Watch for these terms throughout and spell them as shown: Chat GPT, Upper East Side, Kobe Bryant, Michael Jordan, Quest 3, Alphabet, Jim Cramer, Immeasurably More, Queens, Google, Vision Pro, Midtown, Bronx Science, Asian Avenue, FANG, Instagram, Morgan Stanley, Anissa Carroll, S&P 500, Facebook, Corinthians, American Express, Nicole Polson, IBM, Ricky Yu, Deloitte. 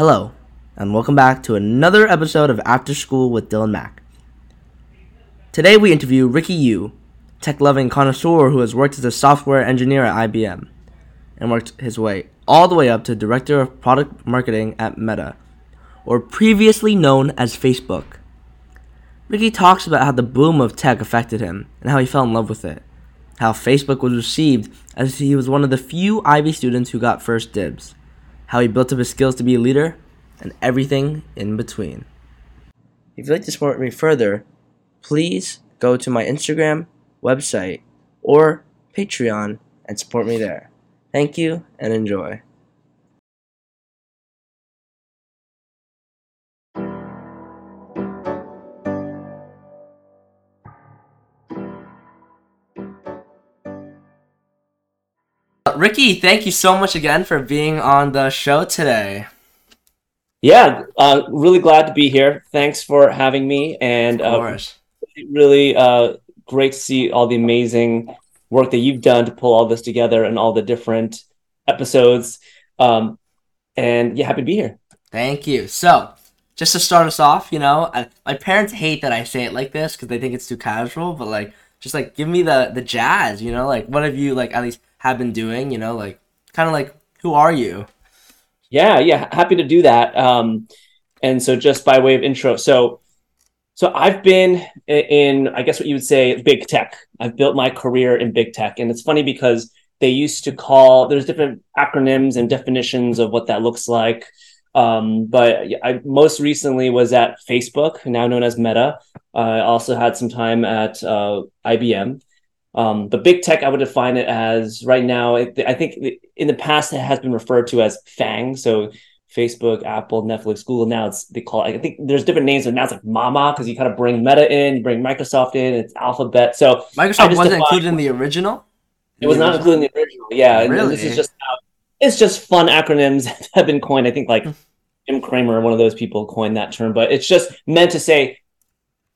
Hello, and welcome back to another episode of After School with Dylan Mack. Today we interview Ricky Yu, tech-loving connoisseur who has worked as a software engineer at IBM and worked his way all the way up to Director of Product Marketing at Meta, or previously known as Facebook. Ricky talks about how the boom of tech affected him and how he fell in love with it, how Facebook was received as he was one of the few Ivy students who got first dibs, how he built up his skills to be a leader, and everything in between. If you'd like to support me further, please go to my Instagram, website, or Patreon and support me there. Thank you, and enjoy. Ricky, thank you so much again for being on the show today. Yeah, really glad to be here. Thanks for having me, and really great to see all the amazing work that you've done to pull all this together and all the different episodes. And yeah, happy to be here. Thank you. So, just to start us off, you know, my parents hate that I say it like this because they think it's too casual. But just give me the jazz. You know, what have you at least have been doing, who are you? Yeah, happy to do that. And so just by way of intro, so I've been in, I guess what you would say, big tech. I've built my career in big tech. And it's funny because they used to call, there's different acronyms and definitions of what that looks like. But I most recently was at Facebook, now known as Meta. I also had some time at IBM. But big tech, I would define it as right now, I think in the past, it has been referred to as FANG. So Facebook, Apple, Netflix, Google, now they call it, I think there's different names, but now it's Mama, because you kind of bring Meta in, you bring Microsoft in, it's Alphabet. So Microsoft wasn't included in the original? It was not included in the original, yeah. Really? And this is just, it's just fun acronyms that have been coined. I think Jim Cramer, one of those people, coined that term, but it's just meant to say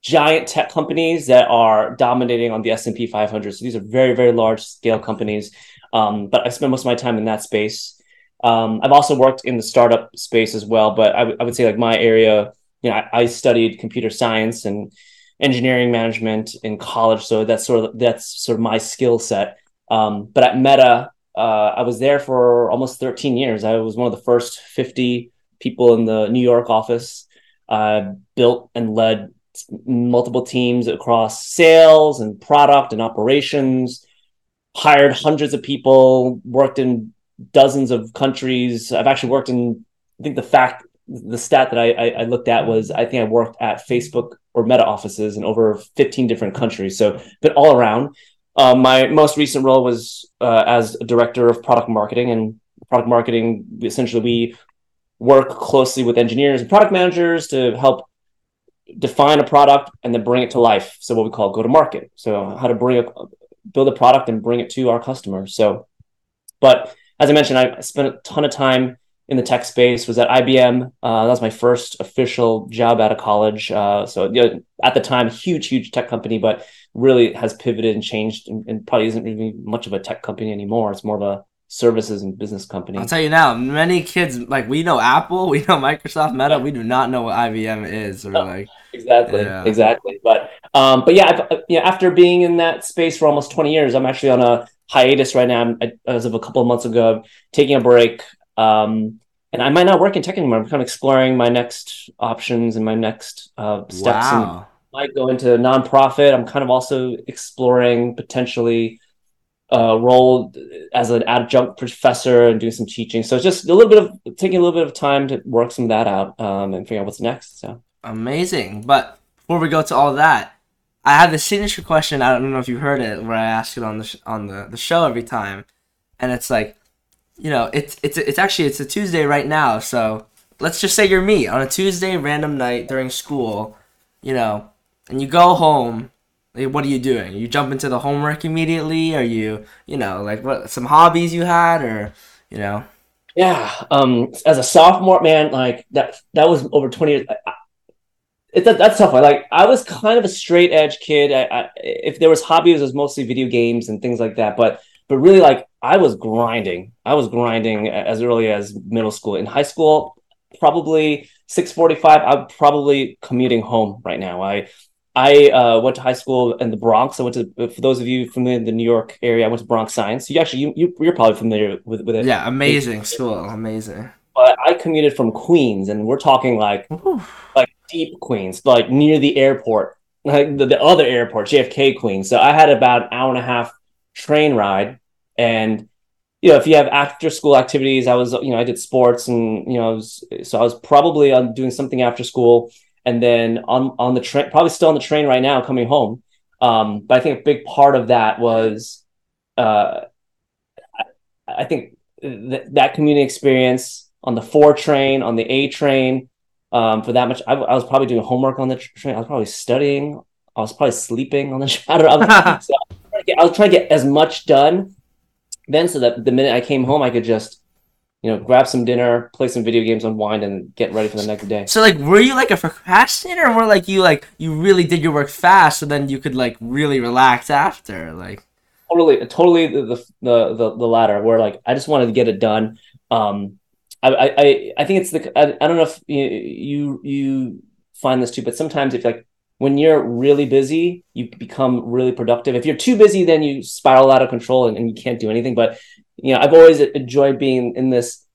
giant tech companies that are dominating on the S&P 500. So these are very, very large scale companies. But I spend most of my time in that space. I've also worked in the startup space as well, but I would say my area, I studied computer science and engineering management in college. So that's sort of my skill set. But at Meta, I was there for almost 13 years. I was one of the first 50 people in the New York office, built and led multiple teams across sales and product and operations, hired hundreds of people, worked in dozens of countries. I've actually worked in, the stat that I looked at was, I think I worked at Facebook or Meta offices in over 15 different countries. So, but all around, my most recent role was as a director of product marketing, and product marketing, essentially we work closely with engineers and product managers to help define a product and then bring it to life. So what we call go to market. So how to build a product and bring it to our customers. So, but as I mentioned, I spent a ton of time in the tech space, was at IBM. That was my first official job out of college. At the time, huge tech company, but really has pivoted and changed and probably isn't really much of a tech company anymore. It's more of a services and business company. I'll tell you now, many kids, we know Apple, we know Microsoft, Meta, we do not know what IBM is. Exactly. But yeah, after being in that space for almost 20 years, I'm actually on a hiatus right now. As of a couple of months ago, I'm taking a break. And I might not work in tech anymore. I'm kind of exploring my next options and my next steps. Wow. And I might go into nonprofit. I'm kind of also exploring potentially role as an adjunct professor and doing some teaching. So it's just taking a little bit of time to work some of that out and figure out what's next. So amazing. But before we go to all that, I have the signature question. I don't know if you heard it, where I ask it on the show every time. And it's it's a Tuesday right now. So let's just say you're me on a Tuesday random night during school, and you go home. What are you doing? You jump into the homework immediately? Are you, what some hobbies you had, or? Yeah. As a sophomore, man, that was over 20 years. That's tough. I was kind of a straight edge kid. If there was hobbies, it was mostly video games and things like that. But really, I was grinding as early as middle school. In high school, probably 6:45. I'm probably commuting home right now. I went to high school in the Bronx. I went to, for those of you familiar in the New York area, I went to Bronx Science. You're probably familiar with it. Yeah, amazing school, amazing. But I commuted from Queens, and we're talking like deep Queens, like near the airport, like the other airport, JFK Queens. So I had about an hour and a half train ride, and you know, if you have after school activities, I was, you know, I did sports, and you know, I was probably doing something after school. And then on the train, probably still on the train right now, coming home. But I think a big part of that was, I think that community experience on the 4 train, on the A train, for that much. I was probably doing homework on the train. I was probably studying. I was probably sleeping on the train. I was trying to get as much done then, so that the minute I came home, I could just, you know, grab some dinner, play some video games, unwind, and get ready for the next day. So, like, were you like a procrastinator, or more like you really did your work fast, so then you could like really relax after? Like, totally the latter, where like I just wanted to get it done. I think it's the, I don't know if you find this too, but sometimes if like when you're really busy, you become really productive. If you're too busy, then you spiral out of control and you can't do anything. But you know, I've always enjoyed being in this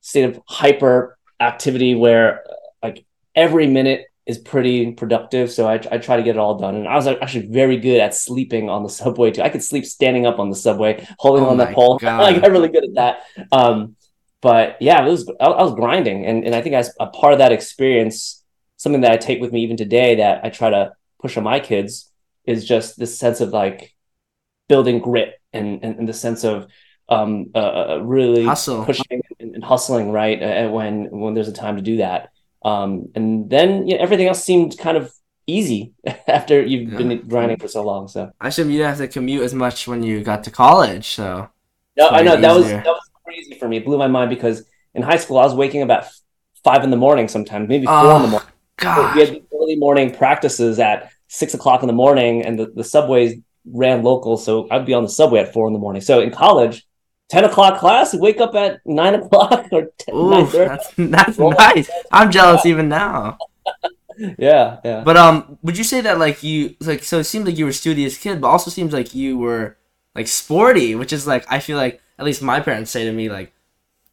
state of hyper activity where like every minute is pretty productive. So I try to get it all done. And I was actually very good at sleeping on the subway too. I could sleep standing up on the subway, holding on that pole. I got really good at that. But yeah, I was grinding. And I think as a part of that experience, something that I take with me even today that I try to push on my kids is just this sense of like building grit and the sense of, really pushing and hustling, right? When there's a time to do that. And then everything else seemed kind of easy after you've been grinding for so long. So I assume you didn't have to commute as much when you got to college. So no, I know that was crazy for me. It blew my mind because in high school I was waking up at 5 in the morning sometimes, maybe 4 in the morning. God. We had early morning practices at 6 o'clock in the morning, and the subways ran local, so I'd be on the subway at 4 in the morning. So in college, 10 o'clock class, wake up at 9 o'clock or 9:30. That's nice. I'm jealous even now. yeah. But would you say that like you like, so it seemed like you were a studious kid, but also seems like you were like sporty, which is like, I feel like at least my parents say to me, like,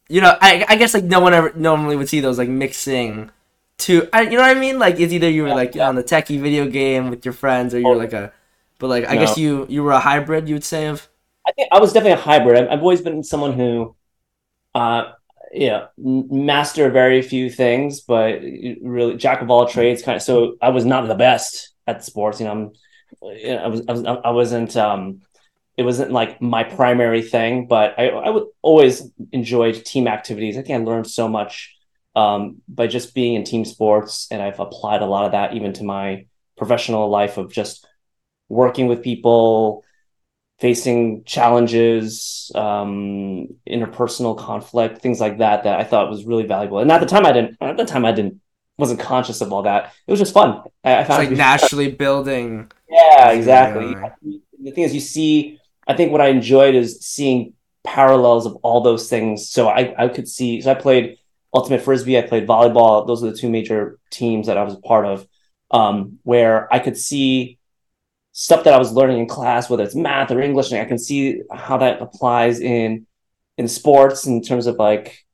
you know, I guess like no one ever normally would see those like mixing two, you know what I mean? Like it's either you were like on the techie video game with your friends, or you're like a, but like I guess you were a hybrid, you would say of. I think I was definitely a hybrid. I've always been someone who, master very few things, but really jack of all trades kind of. So I was not the best at sports. You know, I wasn't. It wasn't like my primary thing, but I would always enjoy team activities. I think I learned so much by just being in team sports, and I've applied a lot of that even to my professional life of just working with people, facing challenges, interpersonal conflict, things like that, that I thought was really valuable. And at the time wasn't conscious of all that. It was just fun. I found it's like naturally fun. Building. Yeah, exactly. The thing is I think what I enjoyed is seeing parallels of all those things. So I played ultimate Frisbee, I played volleyball. Those are the two major teams that I was a part of, where I could see stuff that I was learning in class, whether it's math or English, and I can see how that applies in sports in terms of like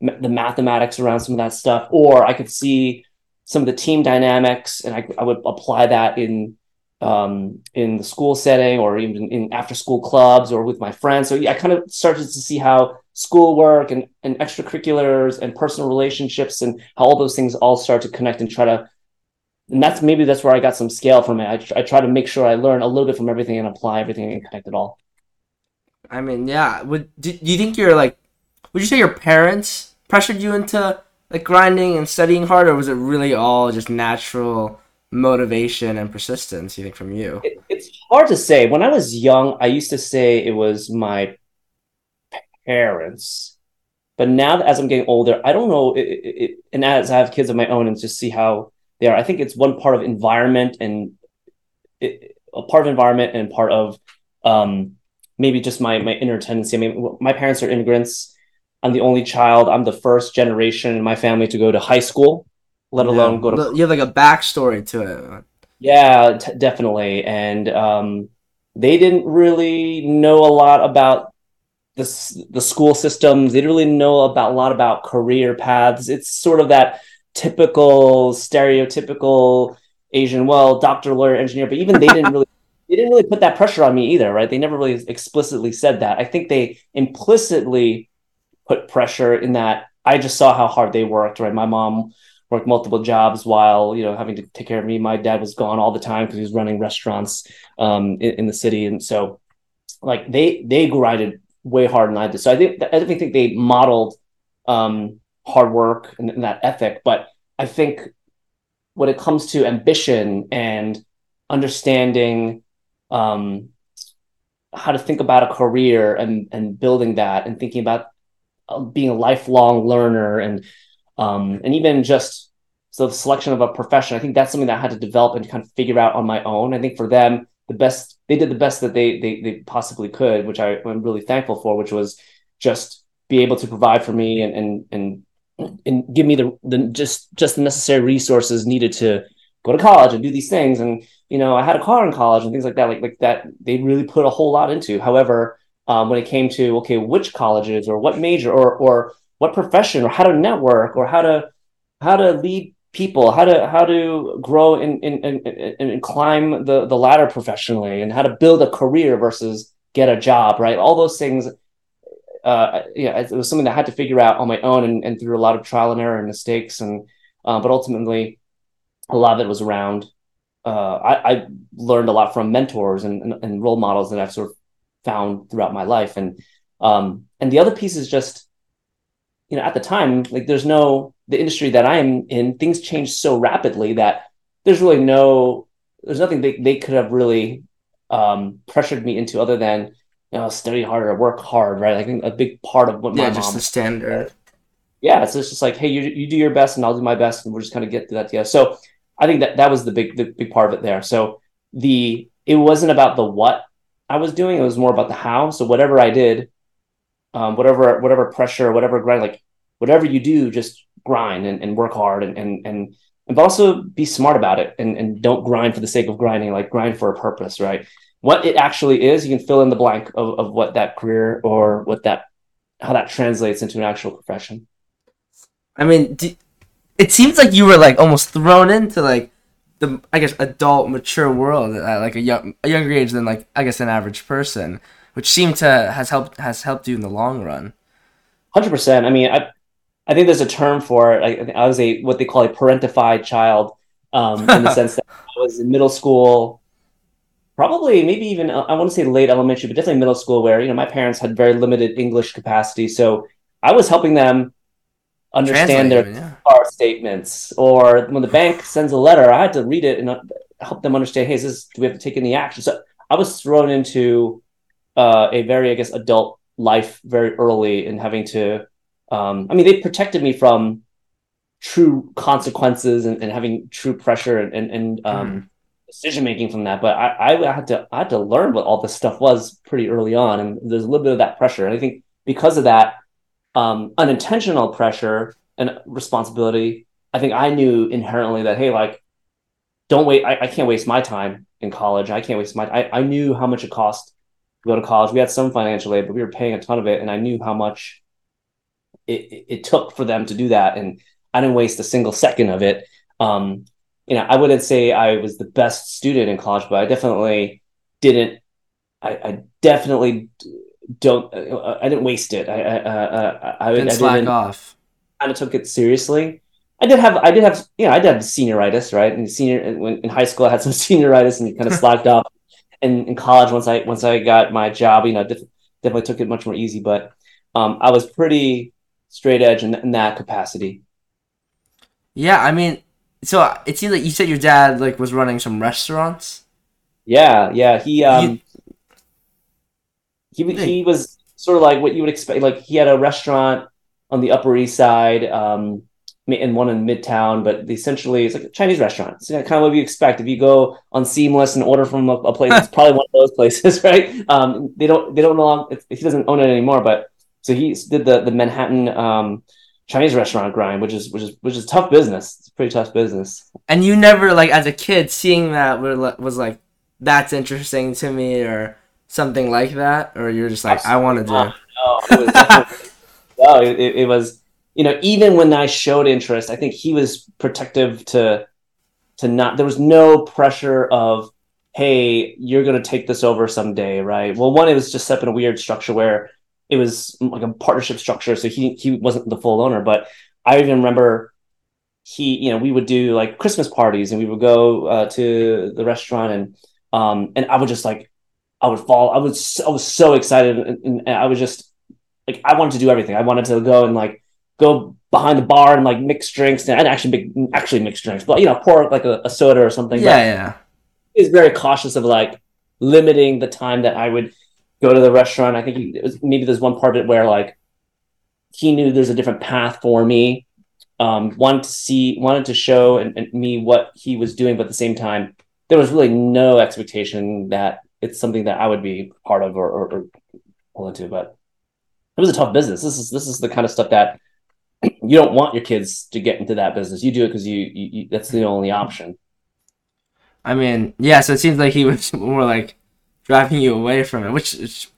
the mathematics around some of that stuff, or I could see some of the team dynamics, and I would apply that in the school setting, or even in after school clubs, or with my friends. So I kind of started to see how schoolwork and extracurriculars and personal relationships and how all those things all start to connect and try to. And that's where I got some scale from it. I try to make sure I learn a little bit from everything and apply everything and connect it all. I mean, yeah. Would you say your parents pressured you into like grinding and studying hard, or was it really all just natural motivation and persistence, you think, from you? It's hard to say. When I was young, I used to say it was my parents. But now as I'm getting older, I don't know. And as I have kids of my own and just see how there, I think it's one part of environment and part of maybe just my inner tendency. I mean, my parents are immigrants. I'm the only child. I'm the first generation in my family to go to high school, let alone go to... You have like a backstory to it. Yeah, definitely. And they didn't really know a lot about the school systems. They didn't really know a lot about career paths. It's sort of that typical, stereotypical Asian, well, doctor, lawyer, engineer, but even they didn't really put that pressure on me either, right? They never really explicitly said that. I think they implicitly put pressure in that I just saw how hard they worked, right? My mom worked multiple jobs while, having to take care of me. My dad was gone all the time because he was running restaurants in the city. And so like they grinded way harder than I did. So I think they modeled hard work and that ethic. But I think when it comes to ambition and understanding how to think about a career and building that and thinking about being a lifelong learner and even just so the selection of a profession, I think that's something that I had to develop and kind of figure out on my own. I think for them, they did the best that they possibly could, which I'm really thankful for, which was just be able to provide for me and give me the necessary resources needed to go to college and do these things. And, I had a car in college and things like that, like that they really put a whole lot into. However, when it came to, okay, which colleges or what major or what profession or how to network or how to lead people, how to grow and climb the ladder professionally and how to build a career versus get a job, right? All those things, it was something that I had to figure out on my own and through a lot of trial and error and mistakes. And but ultimately, a lot of it was around, I learned a lot from mentors and role models that I've sort of found throughout my life. And the other piece is just, at the time, like the industry that I am in, things change so rapidly that there's nothing they could have really pressured me into other than, study harder, work hard, right? I think a big part of what my mom... Yeah, just the standard. Yeah, so it's just like, hey, you do your best and I'll do my best and we'll just kind of get through that together. So I think that was the big part of it there. So it wasn't about the what I was doing, it was more about the how. So whatever I did, whatever pressure, whatever grind, like whatever you do, just grind and work hard and but also be smart about it and don't grind for the sake of grinding, like grind for a purpose, right? What it actually is, you can fill in the blank of what that career or how that translates into an actual profession. I mean, it seems like you were like almost thrown into like the, I guess, adult, mature world at like a younger age than like, I guess, an average person, which seemed to has helped you in the long run. 100%. I mean, I think there's a term for it. I was what they call a parentified child, in the sense that I was in middle school, probably maybe even, I want to say late elementary, but definitely middle school, where, my parents had very limited English capacity. So I was helping them understand their statements, or when the bank sends a letter, I had to read it and help them understand, hey, do we have to take any action? So I was thrown into a very, I guess, adult life very early and having to, they protected me from true consequences and having true pressure and decision-making from that. But I had to learn what all this stuff was pretty early on. And there's a little bit of that pressure. And I think because of that, unintentional pressure and responsibility, I think I knew inherently that, hey, like, don't wait. I can't waste my time in college. I knew how much it cost to go to college. We had some financial aid, but we were paying a ton of it. And I knew how much it took for them to do that. And I didn't waste a single second of it. I wouldn't say I was the best student in college, but I definitely didn't. I didn't waste it. I didn't slack off. Kind of took it seriously. I did have senioritis, right? And in high school, I had some senioritis and kind of slacked off. And in college, once I got my job, definitely took it much more easy. But I was pretty straight edge in that capacity. Yeah, I mean, so it seems like you said your dad like was running some restaurants. Yeah, He was sort of like what you would expect. Like he had a restaurant on the Upper East Side, and one in Midtown. But essentially, it's like a Chinese restaurant. It's kind of what you expect if you go on Seamless and order from a place. It's probably one of those places, right? He doesn't own it anymore, but So he did the Manhattan Chinese restaurant grind, which is tough business. It's pretty tough business. And you never, like, as a kid, seeing that was like, that's interesting to me, or something like that, or you're just like, absolutely, I want to do it. No, it was. You know, even when I showed interest, I think he was protective to not, there was no pressure of, hey, you're going to take this over someday, right? Well, one, it was just set up in a weird structure where it was like a partnership structure. So he wasn't the full owner, but I even remember we would do like Christmas parties and we would go to the restaurant and I would just like, I was so excited. And I was just like, I wanted to do everything. I wanted to go and like, go behind the bar and like mix drinks, and I'd actually mix drinks, but you know, pour like a soda or something. Yeah. He was very cautious of like limiting the time that I would go to the restaurant. I think it was, maybe there's one part of it where like he knew there's a different path for me. Wanted to show and me what he was doing, but at the same time, there was really no expectation that it's something that I would be part of or pull into. But it was a tough business. This is the kind of stuff that you don't want your kids to get into. That business, you do it because you that's the only option. I mean, yeah. So it seems like he was more like driving you away from it. Which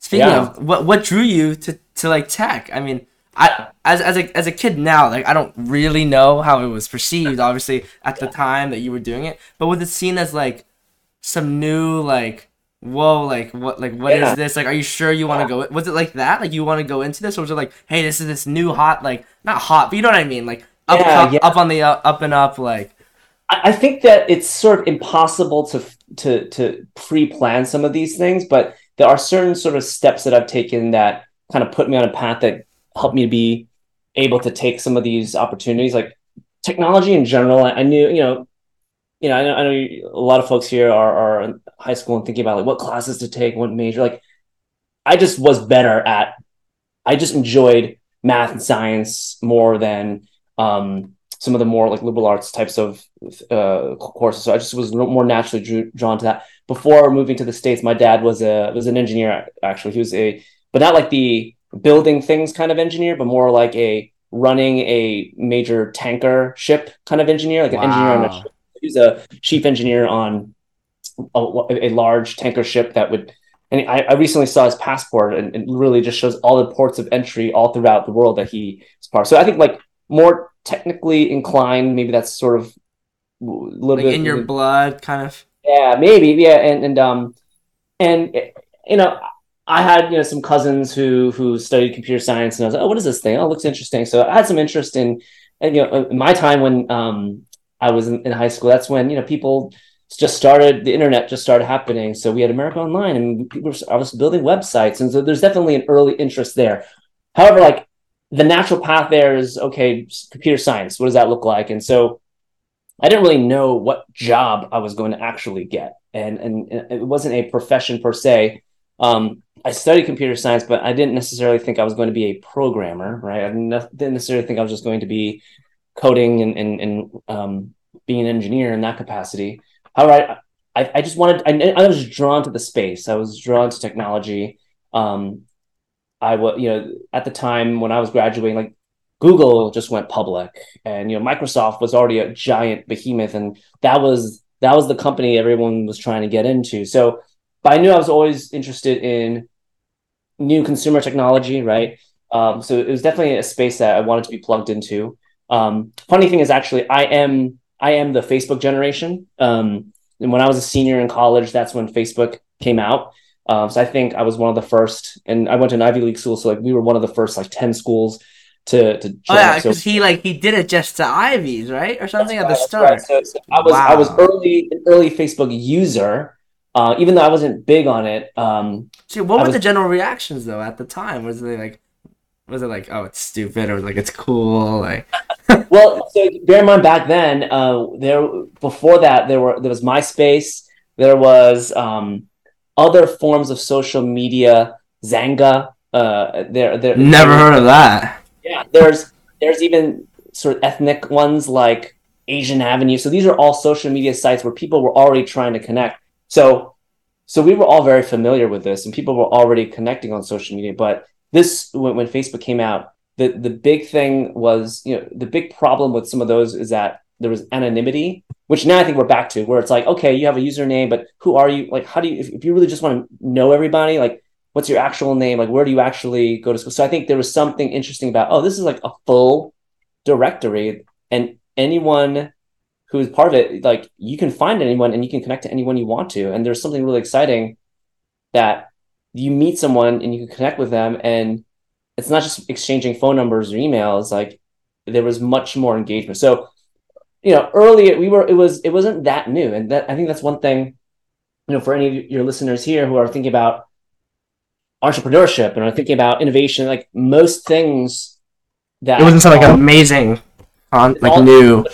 speaking of, what drew you to like tech? I mean, as a kid now, like I don't really know how it was perceived, obviously at the time that you were doing it. But was it seen as like some new like, whoa, like what is this? Like, are you sure you want to go? Was it like that? Like, you want to go into this, or was it like, hey, this is this new hot, like not hot, but you know what I mean? Like up on the up and up. Like, I think that it's sort of impossible to pre-plan some of these things, but there are certain sort of steps that I've taken that kind of put me on a path that helped me to be able to take some of these opportunities. Like technology in general, I knew, I know a lot of folks here are in high school and thinking about like what classes to take, what major. Like, I just enjoyed math and science more than some of the more like liberal arts types of courses. So I just was more naturally drawn to that. Before moving to the States, my dad was an engineer, actually. He was but not like the building things kind of engineer, but more like a running a major tanker ship kind of engineer, like an engineer on a ship. He was a chief engineer on a large tanker ship that would, and I recently saw his passport, and it really just shows all the ports of entry all throughout the world that he was part of. So I think like more technically inclined, maybe that's sort of a little like bit in your blood, kind of. Yeah, maybe. Yeah, and you know, I had some cousins who studied computer science, and I was like, oh, what is this thing? Oh, it looks interesting. So I had some interest in, and in my time when I was in high school, that's when, people just started, the internet just started happening. So we had America Online and I was building websites. And so there's definitely an early interest there. However, like the natural path there is, okay, computer science, what does that look like? And so I didn't really know what job I was going to actually get. And it wasn't a profession per se. I studied computer science, but I didn't necessarily think I was going to be a programmer, right? I didn't necessarily think I was just going to be coding and being an engineer in that capacity. However, I just wanted, I was drawn to the space. I was drawn to technology. At the time when I was graduating, like Google just went public, and Microsoft was already a giant behemoth, and that was the company everyone was trying to get into. So, but I knew I was always interested in new consumer technology, right? So it was definitely a space that I wanted to be plugged into. Funny thing is, actually, I am the Facebook generation. And when I was a senior in college, that's when Facebook came out. So I think I was one of the first, and I went to an Ivy League school. So like we were one of the first like 10 schools to join. Oh yeah, because so, he did it just to Ivies, right? Or something at the start. Right. So I was an early Facebook user, even though I wasn't big on it. What were the general reactions though at the time? Was it like, oh, it's stupid, or like it's cool, like? Well, so bear in mind back then, there was MySpace, there was other forms of social media, Zanga. Never heard of that. Yeah, there's even sort of ethnic ones like Asian Avenue. So these are all social media sites where people were already trying to connect. So we were all very familiar with this, and people were already connecting on social media, but this, when Facebook came out, the big thing was, you know, the big problem with some of those is that there was anonymity, which now I think we're back to, where it's like, okay, you have a username, but who are you? Like, how do you, if you really just want to know everybody, like, what's your actual name? Like, where do you actually go to school? So I think there was something interesting about, oh, this is like a full directory, and anyone who is part of it, like, you can find anyone and you can connect to anyone you want to. And there's something really exciting that you meet someone and you can connect with them, and it's not just exchanging phone numbers or emails. Like, there was much more engagement. So, you know, early it wasn't that new. And that, I think that's one thing, you know, for any of your listeners here who are thinking about entrepreneurship and are thinking about innovation, like, most things that it wasn't something like amazing on like all, new,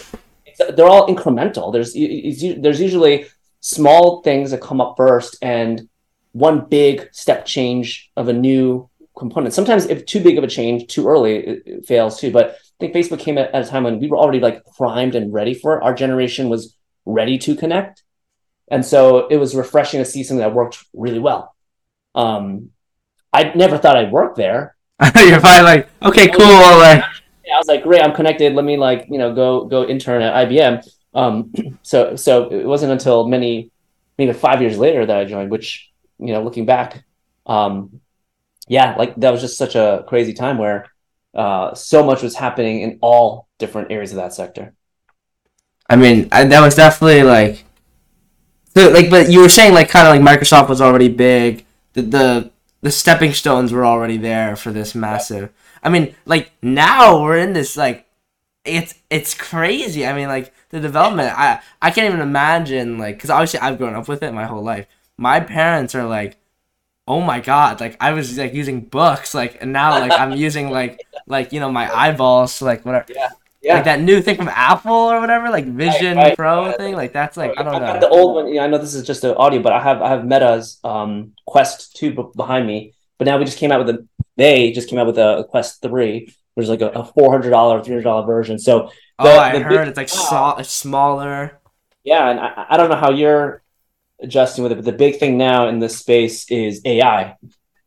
they're all incremental. There's usually small things that come up first, and one big step change of a new component. Sometimes if too big of a change too early, it fails too. But I think Facebook came at a time when we were already like primed and ready for it. Our generation was ready to connect. And so it was refreshing to see something that worked really well. I never thought I'd work there. You're probably like, okay, cool. I was like, great, I'm connected. Let me, like, you know, go intern at IBM. So it wasn't until maybe 5 years later that I joined, which, you know, looking back, like, that was just such a crazy time where so much was happening in all different areas of that sector. I mean, that was definitely like, so like, but you were saying like kind of like Microsoft was already big. The stepping stones were already there for this massive. I mean, like, now we're in this, like, it's crazy. I mean, like, the development, I can't even imagine, like, because obviously I've grown up with it my whole life. My parents are like, oh my god, like, I was like using books, like, and now like I'm using like you know, my eyeballs, like, whatever. Yeah. Like that new thing from Apple or whatever, like Vision Pro thing, like, that's like, I don't know. The old one, you know, I know this is just an audio, but I have Meta's Quest 2 behind me, but now they just came out with a Quest 3, which is like a $400, $300 version. So I heard it's like smaller. Yeah, and I don't know how you're adjusting with it, but the big thing now in this space is AI.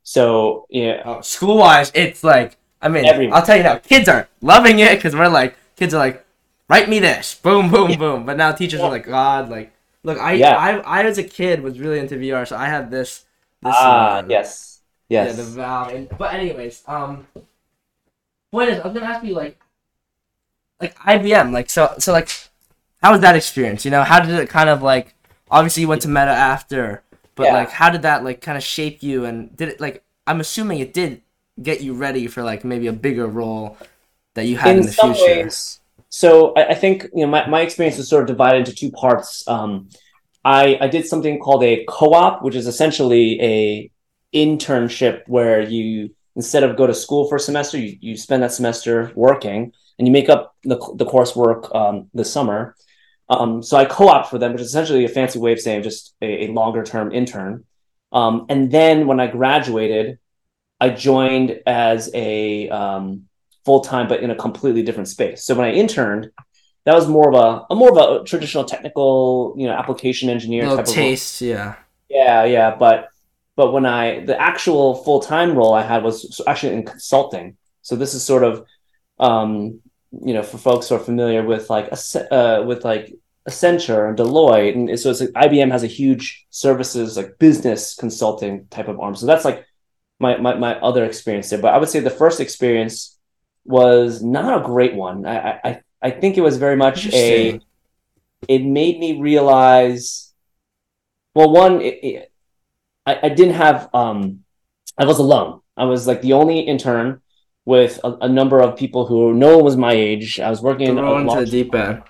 So, yeah, school-wise, it's like, I mean, everyone. I'll tell you now, kids are loving it because kids are like, write me this, boom, boom, boom. But now teachers are like, God, like, look, I as a kid was really into VR, so I had this. Yes. Yeah, the Valve. But anyways, point is, I was gonna ask you, like IBM, like, so like, how was that experience? You know, how did it kind of like? Obviously, you went to Meta after, but like, how did that like kind of shape you? And did it like? I'm assuming it did get you ready for like maybe a bigger role that you had in the some future. Ways, so I think, you know, my experience was sort of divided into two parts. I did something called a co-op, which is essentially a internship where you, instead of go to school for a semester, you spend that semester working and you make up the coursework the summer. So I co-op for them, which is essentially a fancy way of saying just a longer term intern. And then when I graduated, I joined as a full-time, but in a completely different space. So when I interned, that was more of a traditional technical, you know, application engineer type of taste role. Yeah. But when the actual full-time role I had was actually in consulting. So this is sort of, you know, for folks who are familiar with like Accenture and Deloitte, and so it's like IBM has a huge services, like business consulting type of arm. So that's like my other experience there. But I would say the first experience was not a great one. I think it was very much it made me realize, well, one, I didn't have, I was alone. I was like the only intern with a number of people who no one was my age. I was working into the deep end.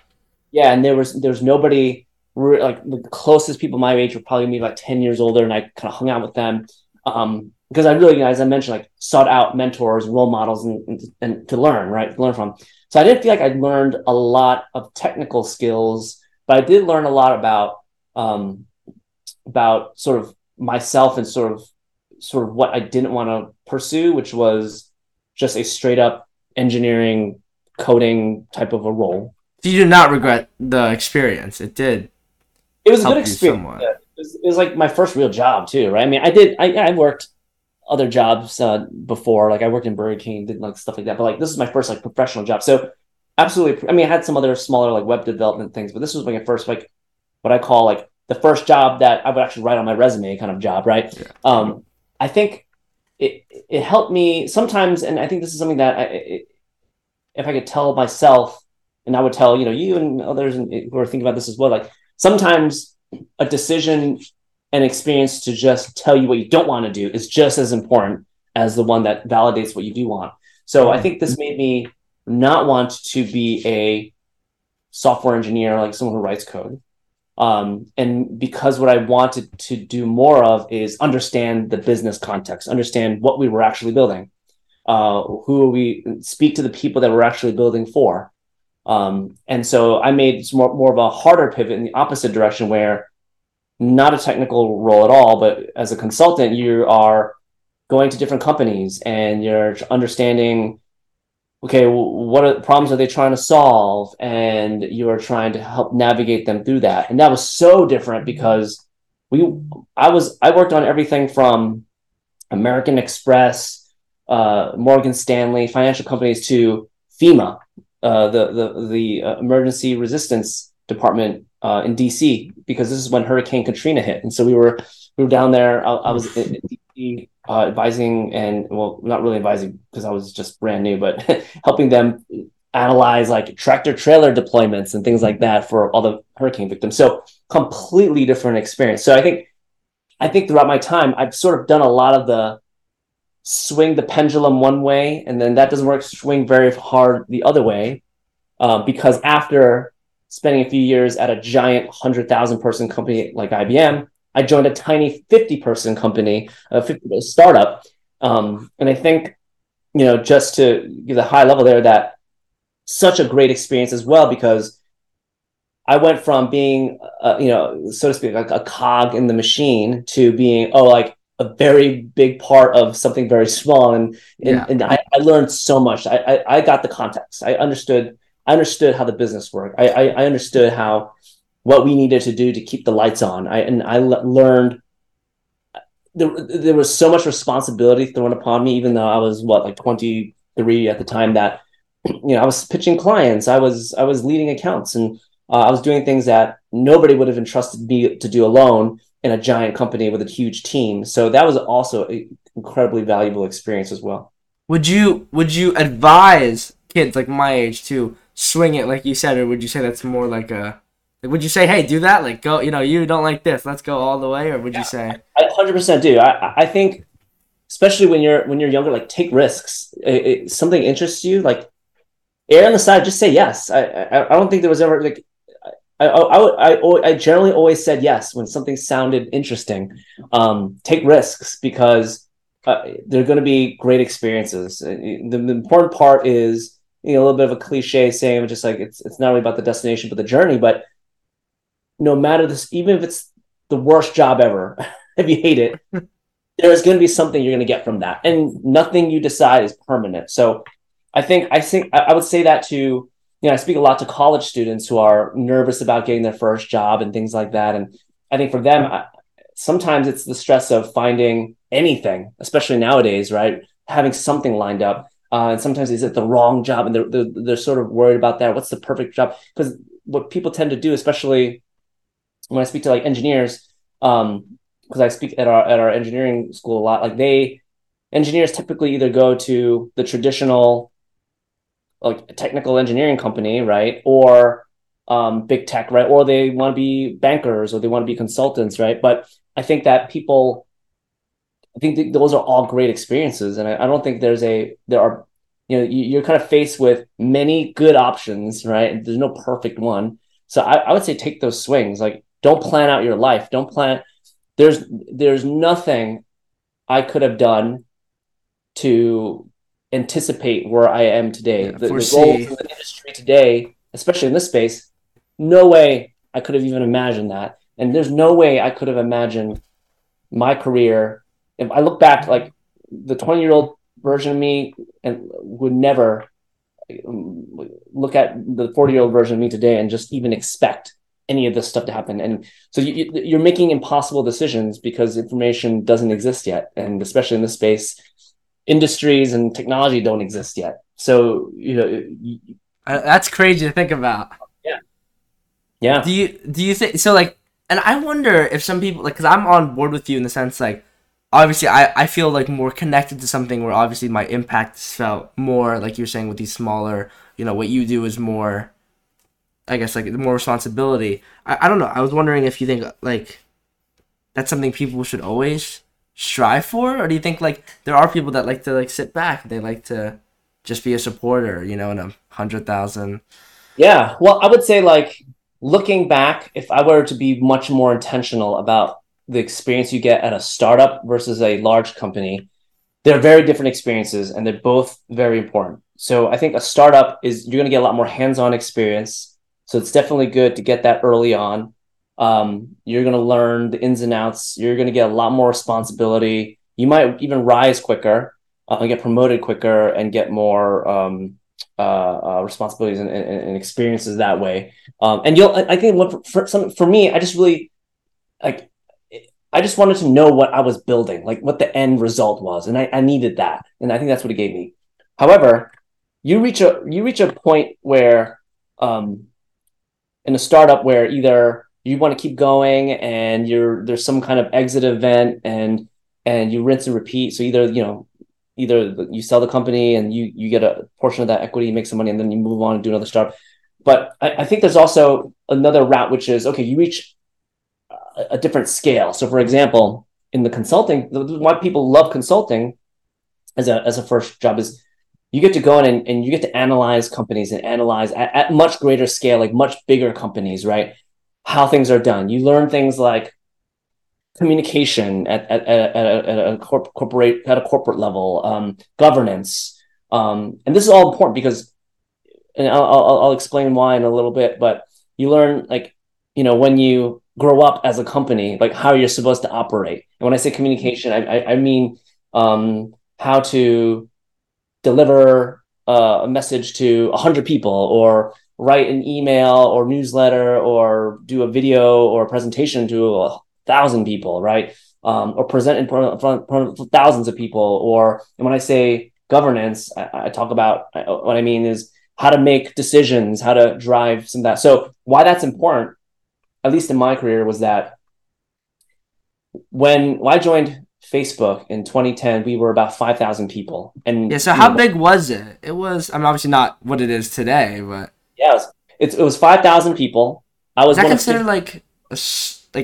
Yeah, and there was nobody, like the closest people my age were probably maybe like 10 years older, and I kind of hung out with them. Because I really, as I mentioned, like sought out mentors, role models, and to learn, right? To learn from. So I didn't feel like I learned a lot of technical skills, but I did learn a lot about sort of myself and sort of what I didn't want to pursue, which was just a straight up engineering coding type of a role. So you do not regret the experience. It did. It was a good experience. It was like my first real job too, right? I mean, I worked other jobs before. Like I worked in Burger King, did like stuff like that. But like this is my first like professional job. So absolutely, I mean, I had some other smaller like web development things, but this was my first like what I call like the first job that I would actually write on my resume kind of job, right? Yeah. I think it helped me sometimes, and I think this is something that if I could tell myself, and I would tell you and others who are thinking about this as well, like sometimes a decision and experience to just tell you what you don't want to do is just as important as the one that validates what you do want. So I think this made me not want to be a software engineer, like someone who writes code. And because what I wanted to do more of is understand the business context, understand what we were actually building, who we speak to the people that we're actually building for. And so I made more of a harder pivot in the opposite direction, where not a technical role at all, but as a consultant, you are going to different companies and you're understanding, okay, what are the problems are they trying to solve? And you are trying to help navigate them through that. And that was so different because I worked on everything from American Express, Morgan Stanley, financial companies, to FEMA, the emergency resistance department in DC, because this is when Hurricane Katrina hit. And so we were down there. I was in DC advising, and well, not really advising because I was just brand new, but helping them analyze like tractor trailer deployments and things like that for all the hurricane victims. So completely different experience. So I think throughout my time, I've sort of done a lot of the swing the pendulum one way, and then that doesn't work, swing very hard the other way. Because after spending a few years at a giant 100,000 person company like IBM, I joined a tiny 50-person company, a 50 startup. And I think, just to give the high level there, that such a great experience as well, because I went from being, so to speak, like a cog in the machine to being, like a very big part of something very small. And I learned so much. I got the context. I understood how the business worked. I understood what we needed to do to keep the lights on. I learned there was so much responsibility thrown upon me, even though I was 23 at the time, that I was pitching clients, I was leading accounts, and I was doing things that nobody would have entrusted me to do alone in a giant company with a huge team. So that was also an incredibly valuable experience as well. Would you advise kids like my age to swing it like you said, or would you say that's more like a... Would you say, hey, do that? Like, go, you don't like this, let's go all the way? Or would you say? I 100% do. I think, especially when you're younger, like, take risks. Something interests you, like, err on the side, just say yes. I don't think there was ever, like, I generally always said yes when something sounded interesting. Take risks, because they're going to be great experiences. The important part is, a little bit of a cliche saying, just like, it's not really about the destination, but the journey. But no matter this, even if it's the worst job ever, if you hate it, there's going to be something you're going to get from that. And nothing you decide is permanent. So I think I would say that to, I speak a lot to college students who are nervous about getting their first job and things like that. And I think for them, sometimes it's the stress of finding anything, especially nowadays, right? Having something lined up. And sometimes is it the wrong job? And they're sort of worried about that. What's the perfect job? Because what people tend to do, especially when I speak to like engineers, because I speak at our engineering school a lot, like engineers typically either go to the traditional, like, technical engineering company, right? Or big tech, right? Or they want to be bankers, or they want to be consultants, right? But I think that people... I think those are all great experiences, and I don't think there are you're kind of faced with many good options, right? There's no perfect one. So I would say take those swings. Like, don't plan out your life. Don't plan. There's nothing I could have done to anticipate where I am today. The roles in the industry today, especially in this space, no way I could have even imagined that. And there's no way I could have imagined my career. If I look back, like, the 20-year-old version of me and would never look at the 40-year-old version of me today and just even expect any of this stuff to happen. And so you're making impossible decisions because information doesn't exist yet. And especially in this space, industries and technology don't exist yet. So, you know, that's crazy to think about. Yeah. Yeah. Do you think, so like, and I wonder if some people, like, cause I'm on board with you in the sense, like, obviously I feel like more connected to something where obviously my impact is felt more, like you're saying with these smaller, you know, what you do is more, I guess, like, more responsibility. I don't know. I was wondering if you think, like, that's something people should always strive for? Or do you think, like, there are people that like to, like, sit back? They like to just be a supporter, you know, in 100,000? Yeah. Well, I would say, like, looking back, if I were to be much more intentional about the experience you get at a startup versus a large company, they're very different experiences, and they're both very important. So I think a startup is, you're going to get a lot more hands-on experience. So it's definitely good to get that early on. You're going to learn the ins and outs. You're going to get a lot more responsibility. You might even rise quicker, and get promoted quicker, and get more responsibilities and experiences that way. And you'll, I think, what for me, I just really like, I just wanted to know what I was building, like what the end result was, and I needed that, and I think that's what it gave me. However, you reach a point where in a startup where either you want to keep going and there's some kind of exit event and you rinse and repeat. So either you sell the company and you get a portion of that equity, make some money, and then you move on and do another startup. But I think there's also another route, which is, okay, you reach a different scale. So for example, in the consulting, why people love consulting as a first job is, you get to go in and you get to analyze companies and analyze at much greater scale, like much bigger companies, right? How things are done. You learn things like communication at a corporate level, governance, and this is all important because, and I'll explain why in a little bit. But you learn, like, you know, when you grow up as a company, like how you're supposed to operate. And when I say communication, I mean how to deliver a message to 100 people, or write an email or newsletter, or do a video or a presentation to 1,000 people, right? Or present in front of thousands of people. Or, and when I say governance, I talk about, what I mean is how to make decisions, how to drive some of that. So why that's important, at least in my career, was that when I joined Facebook in 2010, we were about 5,000 people. And yeah, so how big was it? It was, I mean, obviously not what it is today, but yeah, it was 5,000 people. I was. Is that considered like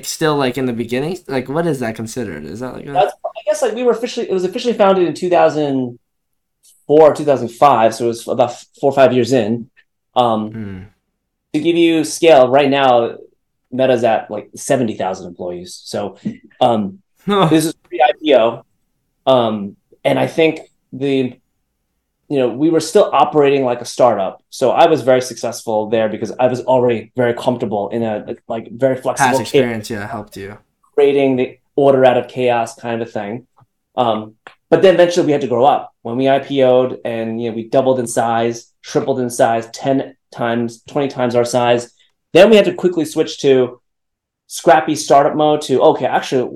still like in the beginning? Like, what is that considered? Is that like? I guess like we were officially. It was officially founded in 2004, 2005. So it was about 4 or 5 years in. To give you scale, right now, Meta's at like 70,000 employees. So. This is pre-IPO, and I think we were still operating like a startup. So I was very successful there because I was already very comfortable in a like very flexible past experience. Yeah, helped you creating the order out of chaos kind of thing. But then eventually we had to grow up when we IPO'd, and we doubled in size, tripled in size, 10 times, 20 times our size. Then we had to quickly switch to scrappy startup mode to okay, actually.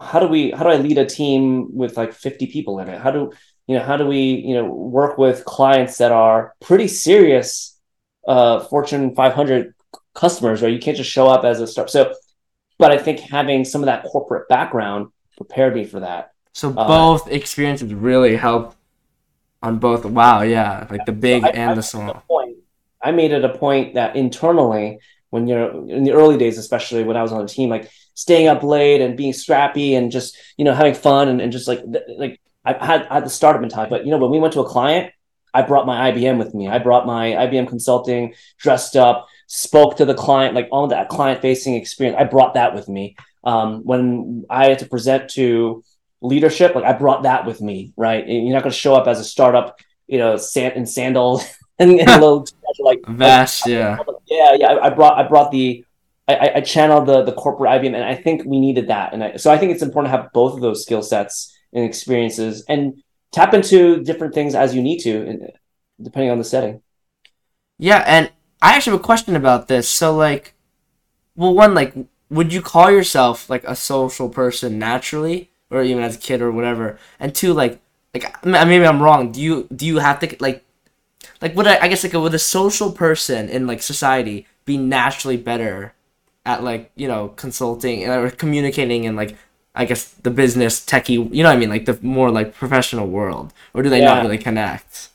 How do I lead a team with like 50 people in it? How do we work with clients that are pretty serious Fortune 500 customers, right? You can't just show up as a startup. So, but I think having some of that corporate background prepared me for that. So both experiences really helped on both. Wow, yeah, like the big and the small. I made it a point that internally, when in the early days, especially when I was on the team, like staying up late and being scrappy and just, having fun and just like I had the startup mentality. But, when we went to a client, I brought my IBM with me. I brought my IBM consulting, dressed up, spoke to the client, like all that client facing experience. I brought that with me. When I had to present to leadership, like I brought that with me, right? And you're not going to show up as a startup, in sandals and a little like vast. I channeled the corporate IBM, and I think we needed that. And so I think it's important to have both of those skill sets and experiences and tap into different things as you need to, depending on the setting. Yeah. And I actually have a question about this. So like, Well, one, like, would you call yourself, like, a social person naturally, or even as a kid or whatever? And two, like maybe I'm wrong. Do you have to, like, would I guess, like, would a social person in, like, society be naturally better at, like, you know, consulting and or communicating and, like, I guess the business techie, you know what I mean, like the more like professional world, or do they not really connect?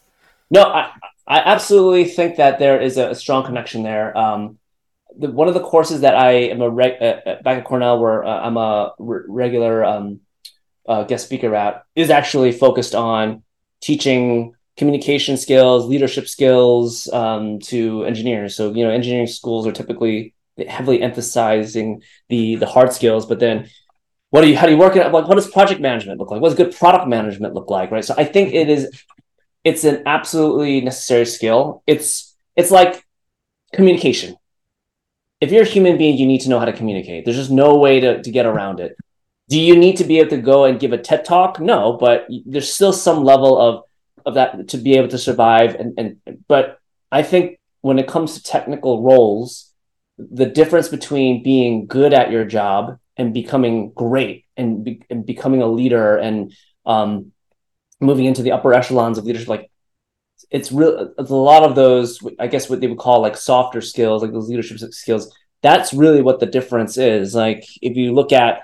No, I absolutely think that there is a strong connection there. One of the courses that I am back at Cornell where I'm a regular guest speaker at is actually focused on teaching communication skills, leadership skills to engineers. So, you know, engineering schools are typically heavily emphasizing the hard skills, but then how do you work it out? Like, what does project management look like? What does good product management look like? Right. So I think it's an absolutely necessary skill. It's like communication. If you're a human being, you need to know how to communicate. There's just no way to get around it. Do you need to be able to go and give a TED talk? No, but there's still some level of that to be able to survive. But I think when it comes to technical roles, the difference between being good at your job and becoming great and becoming a leader and moving into the upper echelons of leadership, like it's a lot of those, I guess what they would call like softer skills, like those leadership skills. That's really what the difference is. Like if you look at,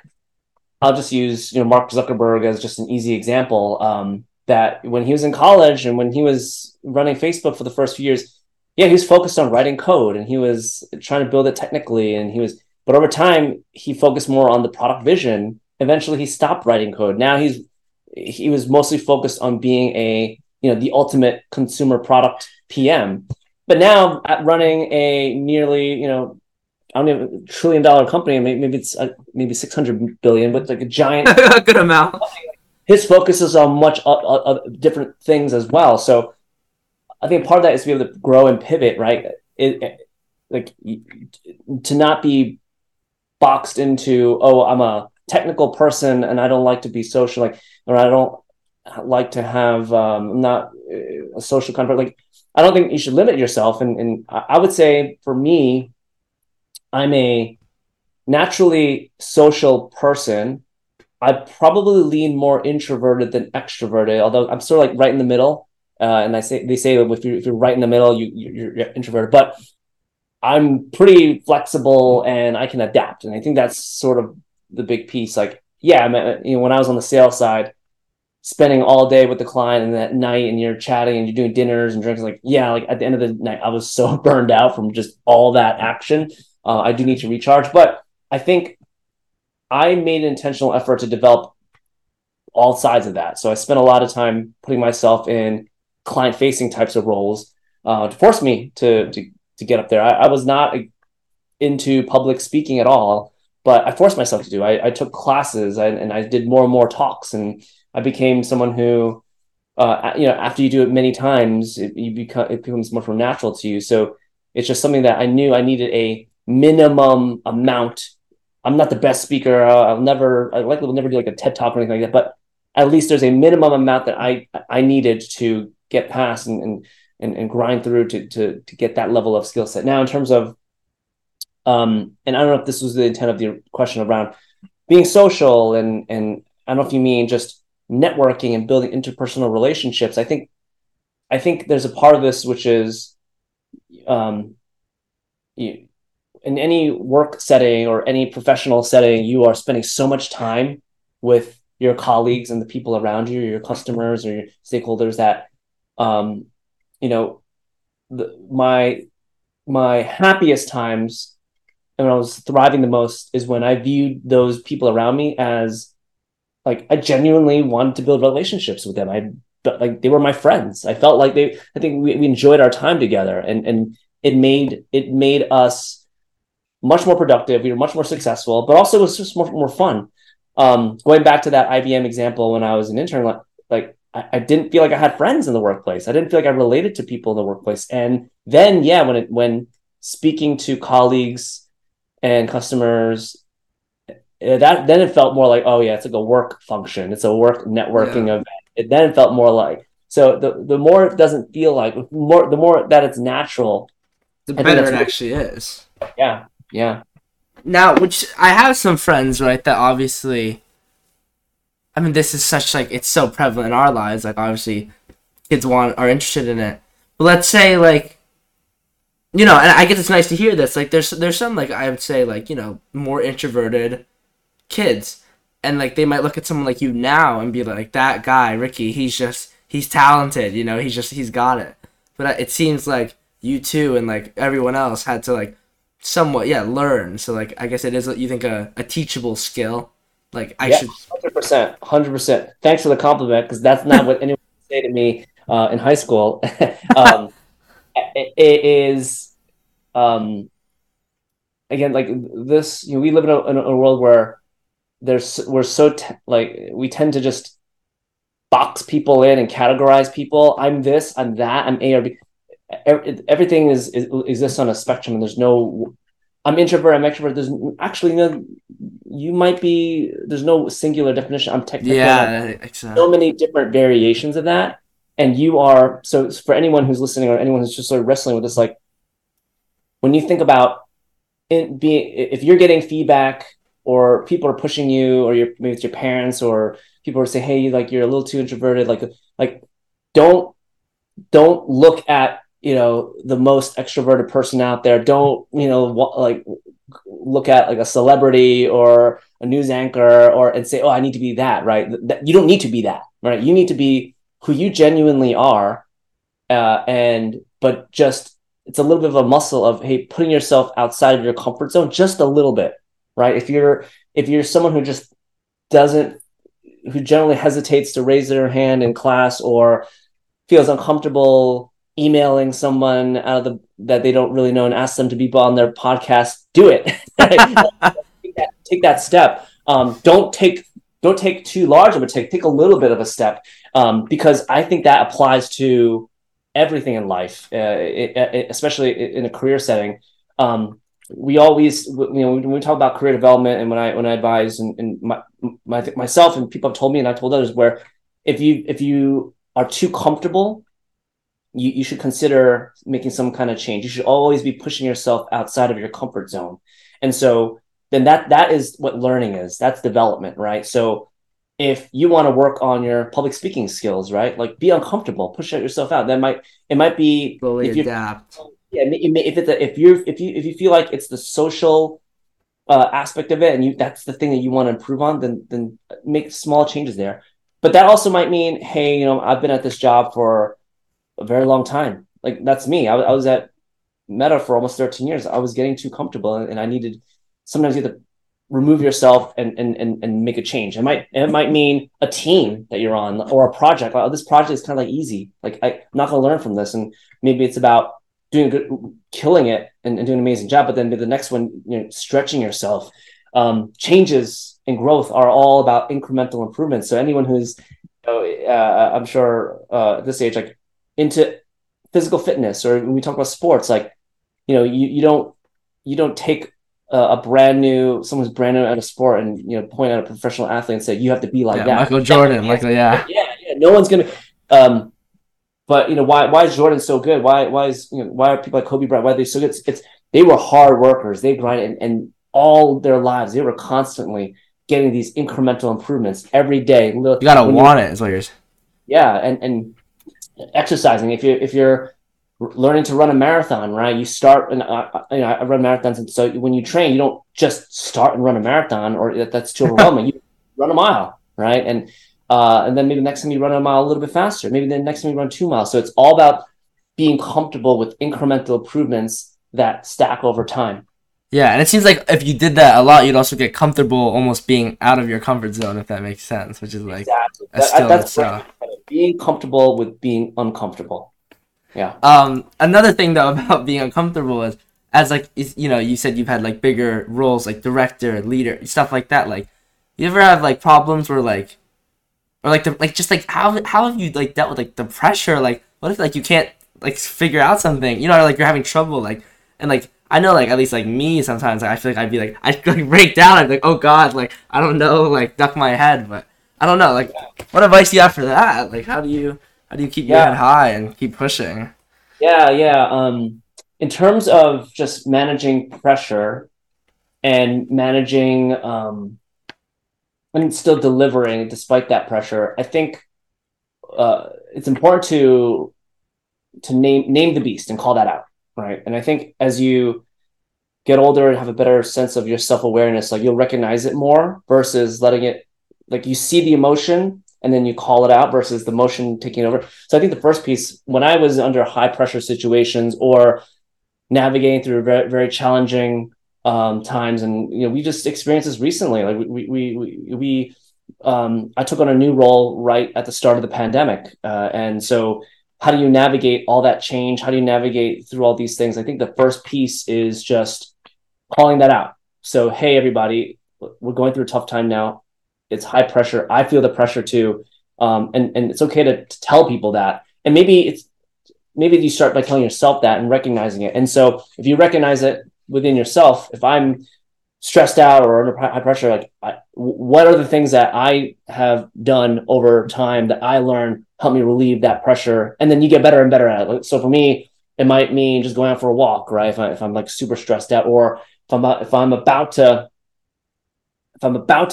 I'll just use, you know, Mark Zuckerberg as just an easy example, that when he was in college and when he was running Facebook for the first few years, yeah, he was focused on writing code and he was trying to build it technically. But over time, he focused more on the product vision. Eventually, he stopped writing code. Now he was mostly focused on being the ultimate consumer product PM. But now at running a nearly, I don't know, $1 trillion company, maybe it's maybe 600 billion, but like a giant good amount. His focus is on much different things as well. So I think part of that is to be able to grow and pivot, right? Like to not be boxed into, oh, I'm a technical person and I don't like to be social, like, or I don't like to have not a social comfort. Like, I don't think you should limit yourself. And I would say for me, I'm a naturally social person. I probably lean more introverted than extroverted, although I'm sort of like right in the middle. And they say if you're right in the middle, you're introverted. But I'm pretty flexible and I can adapt. And I think that's sort of the big piece. Like, yeah, when I was on the sales side, spending all day with the client and at night and you're chatting and you're doing dinners and drinks, like, yeah, like at the end of the night, I was so burned out from just all that action. I do need to recharge. But I think I made an intentional effort to develop all sides of that. So I spent a lot of time putting myself in client-facing types of roles to force me to get up there. I was not into public speaking at all, but I forced myself to do. I took classes and I did more and more talks, and I became someone who, after you do it many times, it becomes much more natural to you. So it's just something that I knew I needed a minimum amount. I'm not the best speaker. I likely will never do like a TED talk or anything like that. But at least there's a minimum amount that I needed to get past and grind through to get that level of skill set. Now, in terms of, and I don't know if this was the intent of the question around being social, and I don't know if you mean just networking and building interpersonal relationships. I think there's a part of this which is, in any work setting or any professional setting, you are spending so much time with your colleagues and the people around you, your customers or your stakeholders that, my happiest times and when I was thriving the most is when I viewed those people around me as like, I genuinely wanted to build relationships with them. They were my friends. I felt like I think we enjoyed our time together, and it made us much more productive. We were much more successful, but also it was just more fun. Going back to that IBM example, when I was an intern, like I didn't feel like I had friends in the workplace. I didn't feel like I related to people in the workplace. And then, yeah, when speaking to colleagues and customers, then it felt more like, oh yeah, it's like a work function. It's a work networking event. It then felt more like, so the more it doesn't feel like, the more that it's natural, the better it actually is. Yeah. now, which I have some friends, right, that obviously, I mean, this is such, like, it's so prevalent in our lives, like, obviously, kids are interested in it, but let's say, like, you know, and I guess it's nice to hear this, like, there's some, like, I would say, like, you know, more introverted kids, and, like, they might look at someone like you now and be like, that guy, Ricky, he's talented, you know, he's got it, but it seems like you too and, like, everyone else had to, like, somewhat, yeah, learn. So, like, I guess it is, you think, a teachable skill. Like, I should... 100%. Thanks for the compliment, because that's not what anyone would say to me in high school. It is, again, like this, you know, we live in a world where we tend to just box people in and categorize people. I'm this, I'm that, I'm A or B. Everything exists on a spectrum, and there's no, I'm introvert, I'm extrovert. There's actually no, you might be, there's no singular definition. I'm technical. Yeah, exactly. So many different variations of that. And you are, so for anyone who's listening or anyone who's just sort of wrestling with this, like, when you think about it being, if you're getting feedback or people are pushing you, or maybe it's your parents or people are saying, hey, like, you're a little too introverted, like, don't look at, you know, the most extroverted person out there. Don't, you know, like, look at, like, a celebrity or a news anchor and say, oh, I need to be that, right? You don't need to be that, right? You need to be who you genuinely are. But just, it's a little bit of a muscle of, hey, putting yourself outside of your comfort zone just a little bit, right? If you're someone who just who generally hesitates to raise their hand in class, or feels uncomfortable emailing someone that they don't really know and ask them to be on their podcast, do it. Take that step. Don't take too large of a take. Take a little bit of a step, because I think that applies to everything in life, especially in a career setting. We always, you know, when we talk about career development, and when I advise and myself and people have told me and I told others, where if you are too comfortable, you should consider making some kind of change. You should always be pushing yourself outside of your comfort zone. And so then that is what learning is. That's development, right? So if you want to work on your public speaking skills, right, like, be uncomfortable, push yourself out. It might be fully adapt. Yeah, if you feel like it's the social aspect of it, and that's the thing that you want to improve on, then make small changes there. But that also might mean, hey, you know, I've been at this job for a very long time. Like, that's me. I was at Meta for almost 13 years. I was getting too comfortable, and I needed, sometimes you have to remove yourself and make a change. It might mean a team that you're on, or a project. Like, oh, this project is kind of like easy. Like, I'm not going to learn from this. And maybe it's about doing good, killing it and doing an amazing job. But then the next one, you know, stretching yourself. Changes and growth are all about incremental improvements. So anyone who's, you know, I'm sure at this age, like, into physical fitness, or when we talk about sports, like, you know, you don't take someone's brand new at a sport and, you know, point at a professional athlete and say, you have to be like that. Michael Jordan, yeah. No one's gonna. But, you know, why is Jordan so good? Why are people like Kobe Bryant, why are they so good? They were hard workers. They grinded, and all their lives they were constantly getting these incremental improvements every day. You gotta want it, is what you're saying. Yeah, and exercising. If you're learning to run a marathon, right? You start, and you know, I run marathons, and so when you train, you don't just start and run a marathon, or that's too overwhelming. You run a mile, right? And then maybe the next time you run a mile a little bit faster. Maybe the next time you run 2 miles. So it's all about being comfortable with incremental improvements that stack over time. Yeah, and it seems like if you did that a lot, you'd also get comfortable almost being out of your comfort zone, if that makes sense, which is like... Exactly. That's right. Being comfortable with being uncomfortable. Yeah. Another thing, though, about being uncomfortable is, as, like, you know, you said you've had, like, bigger roles, like director, leader, stuff like that. Like, you ever have, like, problems where, like... Or, like, how have you, like, dealt with, like, the pressure? Like, what if, like, you can't, like, figure out something? You know, or, like, you're having trouble, like... And, like... I know, like, at least, like, me sometimes, like, I feel like I'd be, like, I'd, like, break down, I'd be, like, oh, God, like, I don't know, like, duck my head, but I don't know, like, what advice do you have for that? Like, how do you keep your head high and keep pushing? In terms of just managing pressure, and managing and still delivering despite that pressure. I think it's important to name the beast and call that out, right? And I think as you get older and have a better sense of your self-awareness, like you'll recognize it more versus letting it, like you see the emotion and then you call it out versus the emotion taking over. So I think the first piece, when I was under high pressure situations or navigating through very, very challenging times, and you know, we just experienced this recently. Like I took on a new role right at the start of the pandemic, and so how do you navigate all that change? How do you navigate through all these things? I think the first piece is just calling that out. So, hey, everybody, we're going through a tough time now. It's high pressure. I feel the pressure too. And it's okay to tell people that. And maybe you start by telling yourself that and recognizing it. And so if you recognize it within yourself, if I'm stressed out or under high pressure, like what are the things that I have done over time that I learned help me relieve that pressure? And then you get better and better at it. So for me, it might mean just going out for a walk, right? If I'm like super stressed out, or if I'm about to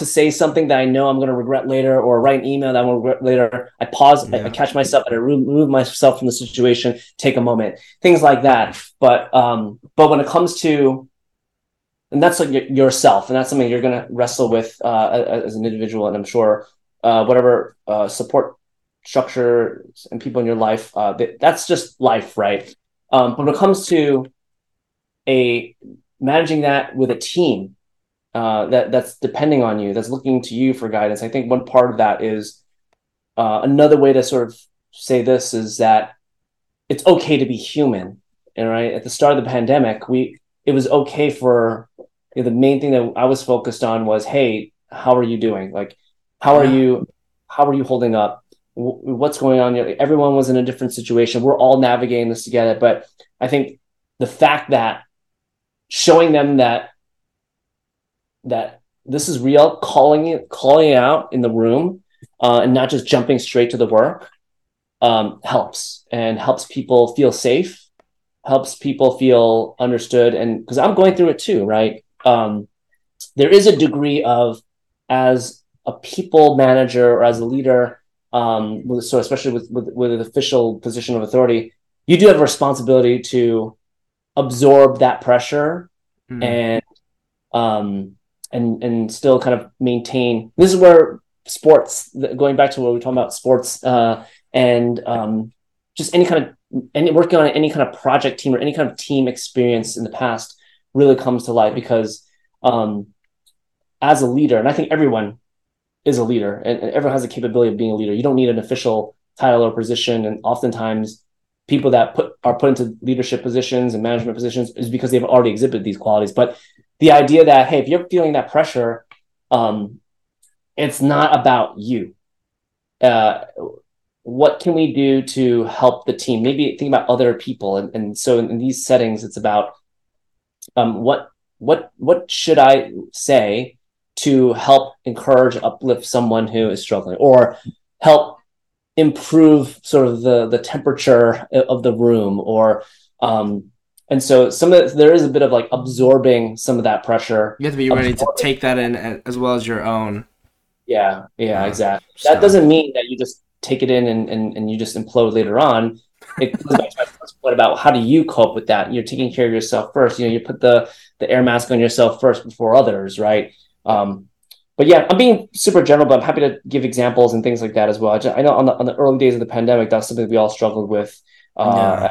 say something that I know I'm going to regret later, or write an email that I'm going to regret later, I pause, I catch myself, and I remove myself from the situation, take a moment, things like that. But when it comes to, and that's like yourself, and that's something you're going to wrestle with as an individual, and I'm sure whatever support structure and people in your life, that's just life, right? But when it comes to managing that with a team, that's depending on you, that's looking to you for guidance. I think one part of that is another way to sort of say this is that it's okay to be human. And right at the start of the pandemic, it was okay for, you know, the main thing that I was focused on was, hey, how are you doing? Like, how are you holding up? What's going on? Everyone was in a different situation. We're all navigating this together. But I think the fact that showing them that this is real, calling it out in the room, and not just jumping straight to the work, helps people feel safe, helps people feel understood. And because I'm going through it too, right? There is a degree of, as a people manager or as a leader, so especially with an official position of authority, you do have a responsibility to absorb that pressure and still kind of maintain. This is where sports, going back to what we were talking about, sports and just working on any kind of project team or any kind of team experience in the past really comes to light, because as a leader, and I think everyone is a leader and everyone has the capability of being a leader. You don't need an official title or position. And oftentimes people that are put into leadership positions and management positions is because they've already exhibited these qualities. But the idea that, hey, if you're feeling that pressure, it's not about you. What can we do to help the team? Maybe think about other people. And so in these settings, it's about what should I say to help encourage, uplift someone who is struggling, or help improve sort of the temperature of the room, or and so there is a bit of like absorbing some of that pressure. You have to be ready to take that in as well as your own. Yeah, exactly. So. That doesn't mean that you just take it in and you just implode later on. It goes back to my first point about how do you cope with that? You're taking care of yourself first. You know, you put the air mask on yourself first before others, right? But yeah, I'm being super general, but I'm happy to give examples and things like that as well. I know on the early days of the pandemic, that's something we all struggled with. I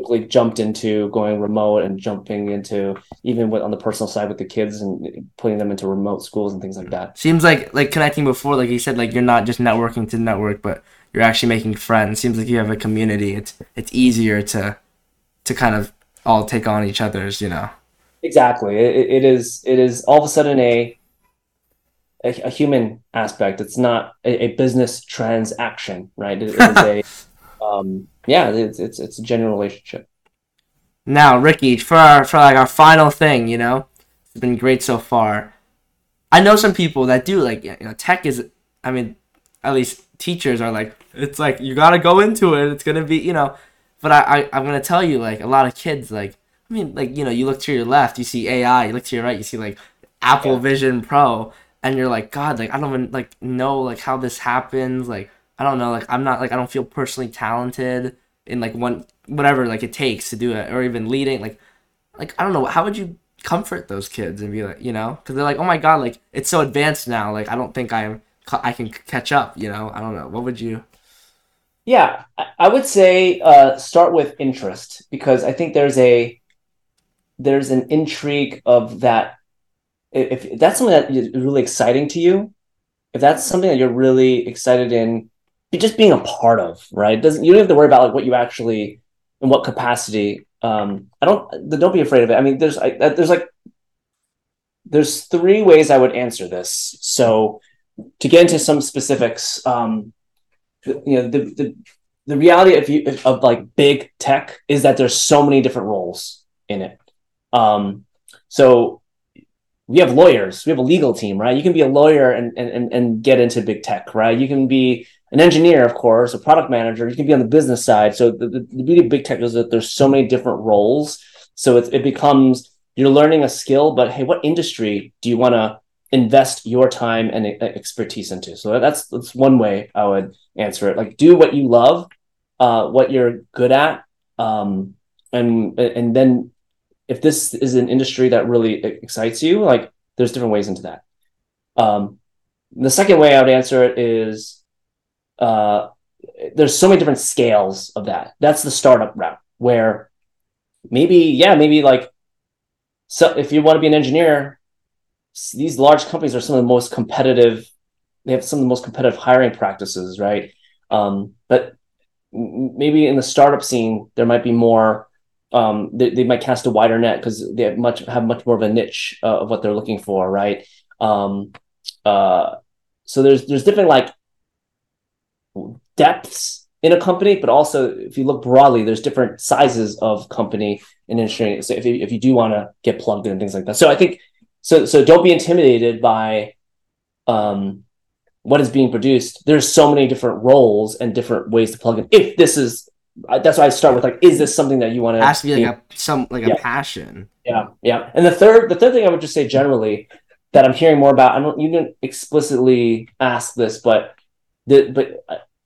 quickly jumped into going remote and jumping into even on the personal side with the kids and putting them into remote schools and things like that. Seems like connecting before, like you said, like you're not just networking to network, but you're actually making friends. Seems like you have a community. It's easier to kind of all take on each other's, you know. Exactly. It is all of a sudden a human aspect. It's not a business transaction, right? It is a it's a genuine relationship. Now, Ricky, for our final thing, you know, it's been great so far. I know some people that do like, you know, tech is, I mean, at least teachers are like, it's like you gotta go into it. It's gonna be, you know, but I'm gonna tell you, like a lot of kids, like I mean, like, you know, you look to your left, you see AI, you look to your right, you see like Apple Vision Pro, and you're like, God, like, I don't even like know like how this happens. Like, I don't know, like, I'm not like, I don't feel personally talented in like one, whatever, like it takes to do it, or even leading, like, I don't know. How would you comfort those kids and be like, you know, cause they're like, oh my God, like it's so advanced now. Like, I don't think I can catch up, you know, I don't know. What would you? Yeah, I would say start with interest, because I think there's an intrigue of that. If that's something that is really exciting to you, if that's something that you're really excited in, you're just being a part of, right? You don't have to worry about like what you actually, in what capacity. Don't be afraid of it. I mean, there's three ways I would answer this. So to get into some specifics, you know, the reality of like big tech is that there's so many different roles in it. So we have lawyers, we have a legal team, right? You can be a lawyer and get into big tech, right? You can be an engineer, of course, a product manager, you can be on the business side. So the beauty of big tech is that there's so many different roles. So it becomes, you're learning a skill, but hey, what industry do you want to invest your time and expertise into? So that's one way I would answer it. Like, do what you love, what you're good at, and then if this is an industry that really excites you, like there's different ways into that. The second way I would answer it is there's so many different scales of that. That's the startup route, where maybe like, so if you want to be an engineer, these large companies are some of the most competitive. They have some of the most competitive hiring practices, right? But maybe in the startup scene, there might be more. They might cast a wider net because they have much more of a niche of what they're looking for, right? So there's different like depths in a company, but also if you look broadly, there's different sizes of company and industry. So if you do want to get plugged in and things like that, so I think so don't be intimidated by what is being produced. There's so many different roles and different ways to plug in. If this is That's why I start with like, is this something that you want to? Has to be like a passion. Yeah. And the third thing I would just say generally that I'm hearing more about. You didn't explicitly ask this, but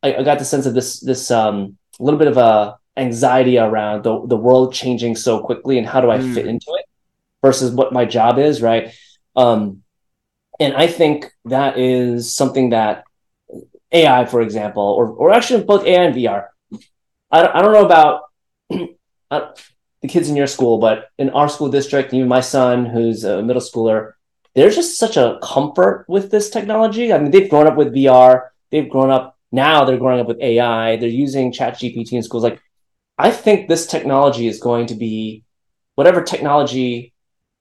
I got the sense of this little bit of a anxiety around the world changing so quickly and how do I fit into it versus what my job is, right? And I think that is something that AI, for example, or actually both AI and VR. I don't know about the kids in your school, but in our school district, even my son, who's a middle schooler, there's just such a comfort with this technology. I mean, they've grown up with VR. Now they're growing up with AI. They're using ChatGPT in schools. Like, I think this technology is going to be, whatever technology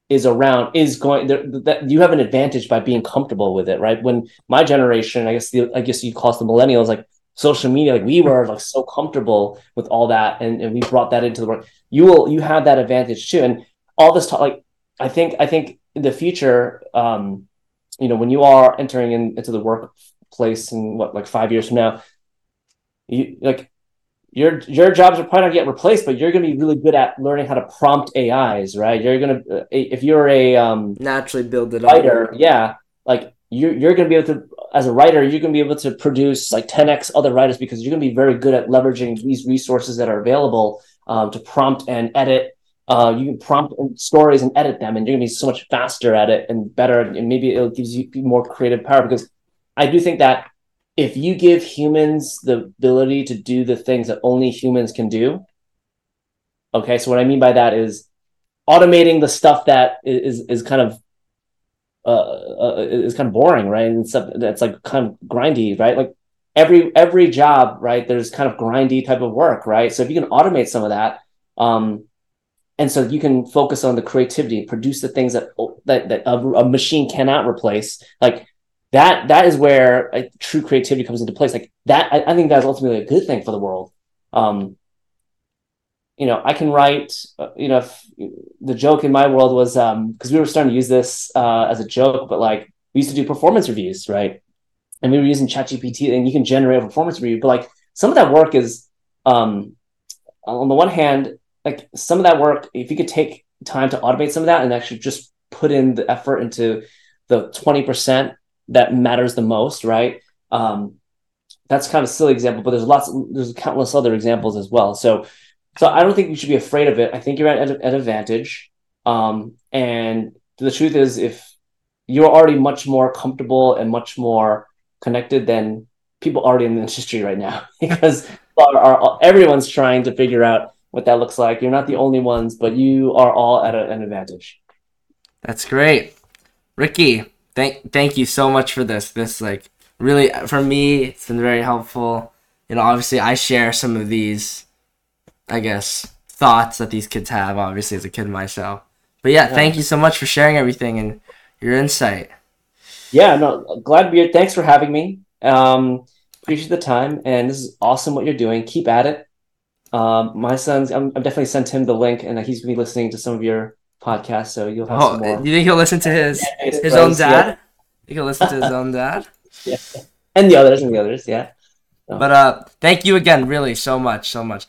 is around is going, that you have an advantage by being comfortable with it, right? When my generation, I guess you'd call us the millennials, like, social media, like we were like so comfortable with all that, and we brought that into the work. You have that advantage too, and all this talk. Like, I think in the future, you know, when you are entering into the workplace in what, like 5 years from now, you like your jobs are probably not get replaced, but you're going to be really good at learning how to prompt AIs, right? You're going to if you're a naturally build it writer, up. Yeah, like you're going to be able to. As a writer, you're going to be able to produce like 10x other writers because you're going to be very good at leveraging these resources that are available to prompt and edit. You can prompt stories and edit them, and you're going to be so much faster at it and better. And maybe it gives you more creative power, because I do think that if you give humans the ability to do the things that only humans can do. Okay. So what I mean by that is automating the stuff that is kind of it's kind of boring, right? And stuff that's like kind of grindy, right? Like every job, right? There's kind of grindy type of work, right? So if you can automate some of that, and so you can focus on the creativity, produce the things that a machine cannot replace, like that is where true creativity comes into place. Like that, I think that's ultimately a good thing for the world. You know, I can write, you know, the joke in my world was, because we were starting to use this as a joke, but like we used to do performance reviews, right? And we were using ChatGPT, and you can generate a performance review. But like some of that work is, on the one hand, like some of that work, if you could take time to automate some of that and actually just put in the effort into the 20% that matters the most, right? That's kind of a silly example, but there's countless other examples as well. So I don't think we should be afraid of it. I think you're at an advantage. And the truth is, if you're already much more comfortable and much more connected than people already in the industry right now, because everyone's trying to figure out what that looks like. You're not the only ones, but you are all at an advantage. That's great. Ricky, thank you so much for this. This, like, really, for me, it's been very helpful. You know, obviously, I share some of these, I guess, thoughts that these kids have, obviously, as a kid myself. But yeah, thank you so much for sharing everything and your insight. Yeah, no, glad to be here. Thanks for having me. Appreciate the time, and this is awesome what you're doing. Keep at it. My son's, I'm definitely sent him the link, and he's gonna be listening to some of your podcasts, so you'll have some more. You think he'll listen to his own dad? Yeah. He'll listen to his own dad. Yeah, and the others, yeah. But thank you again, really, so much.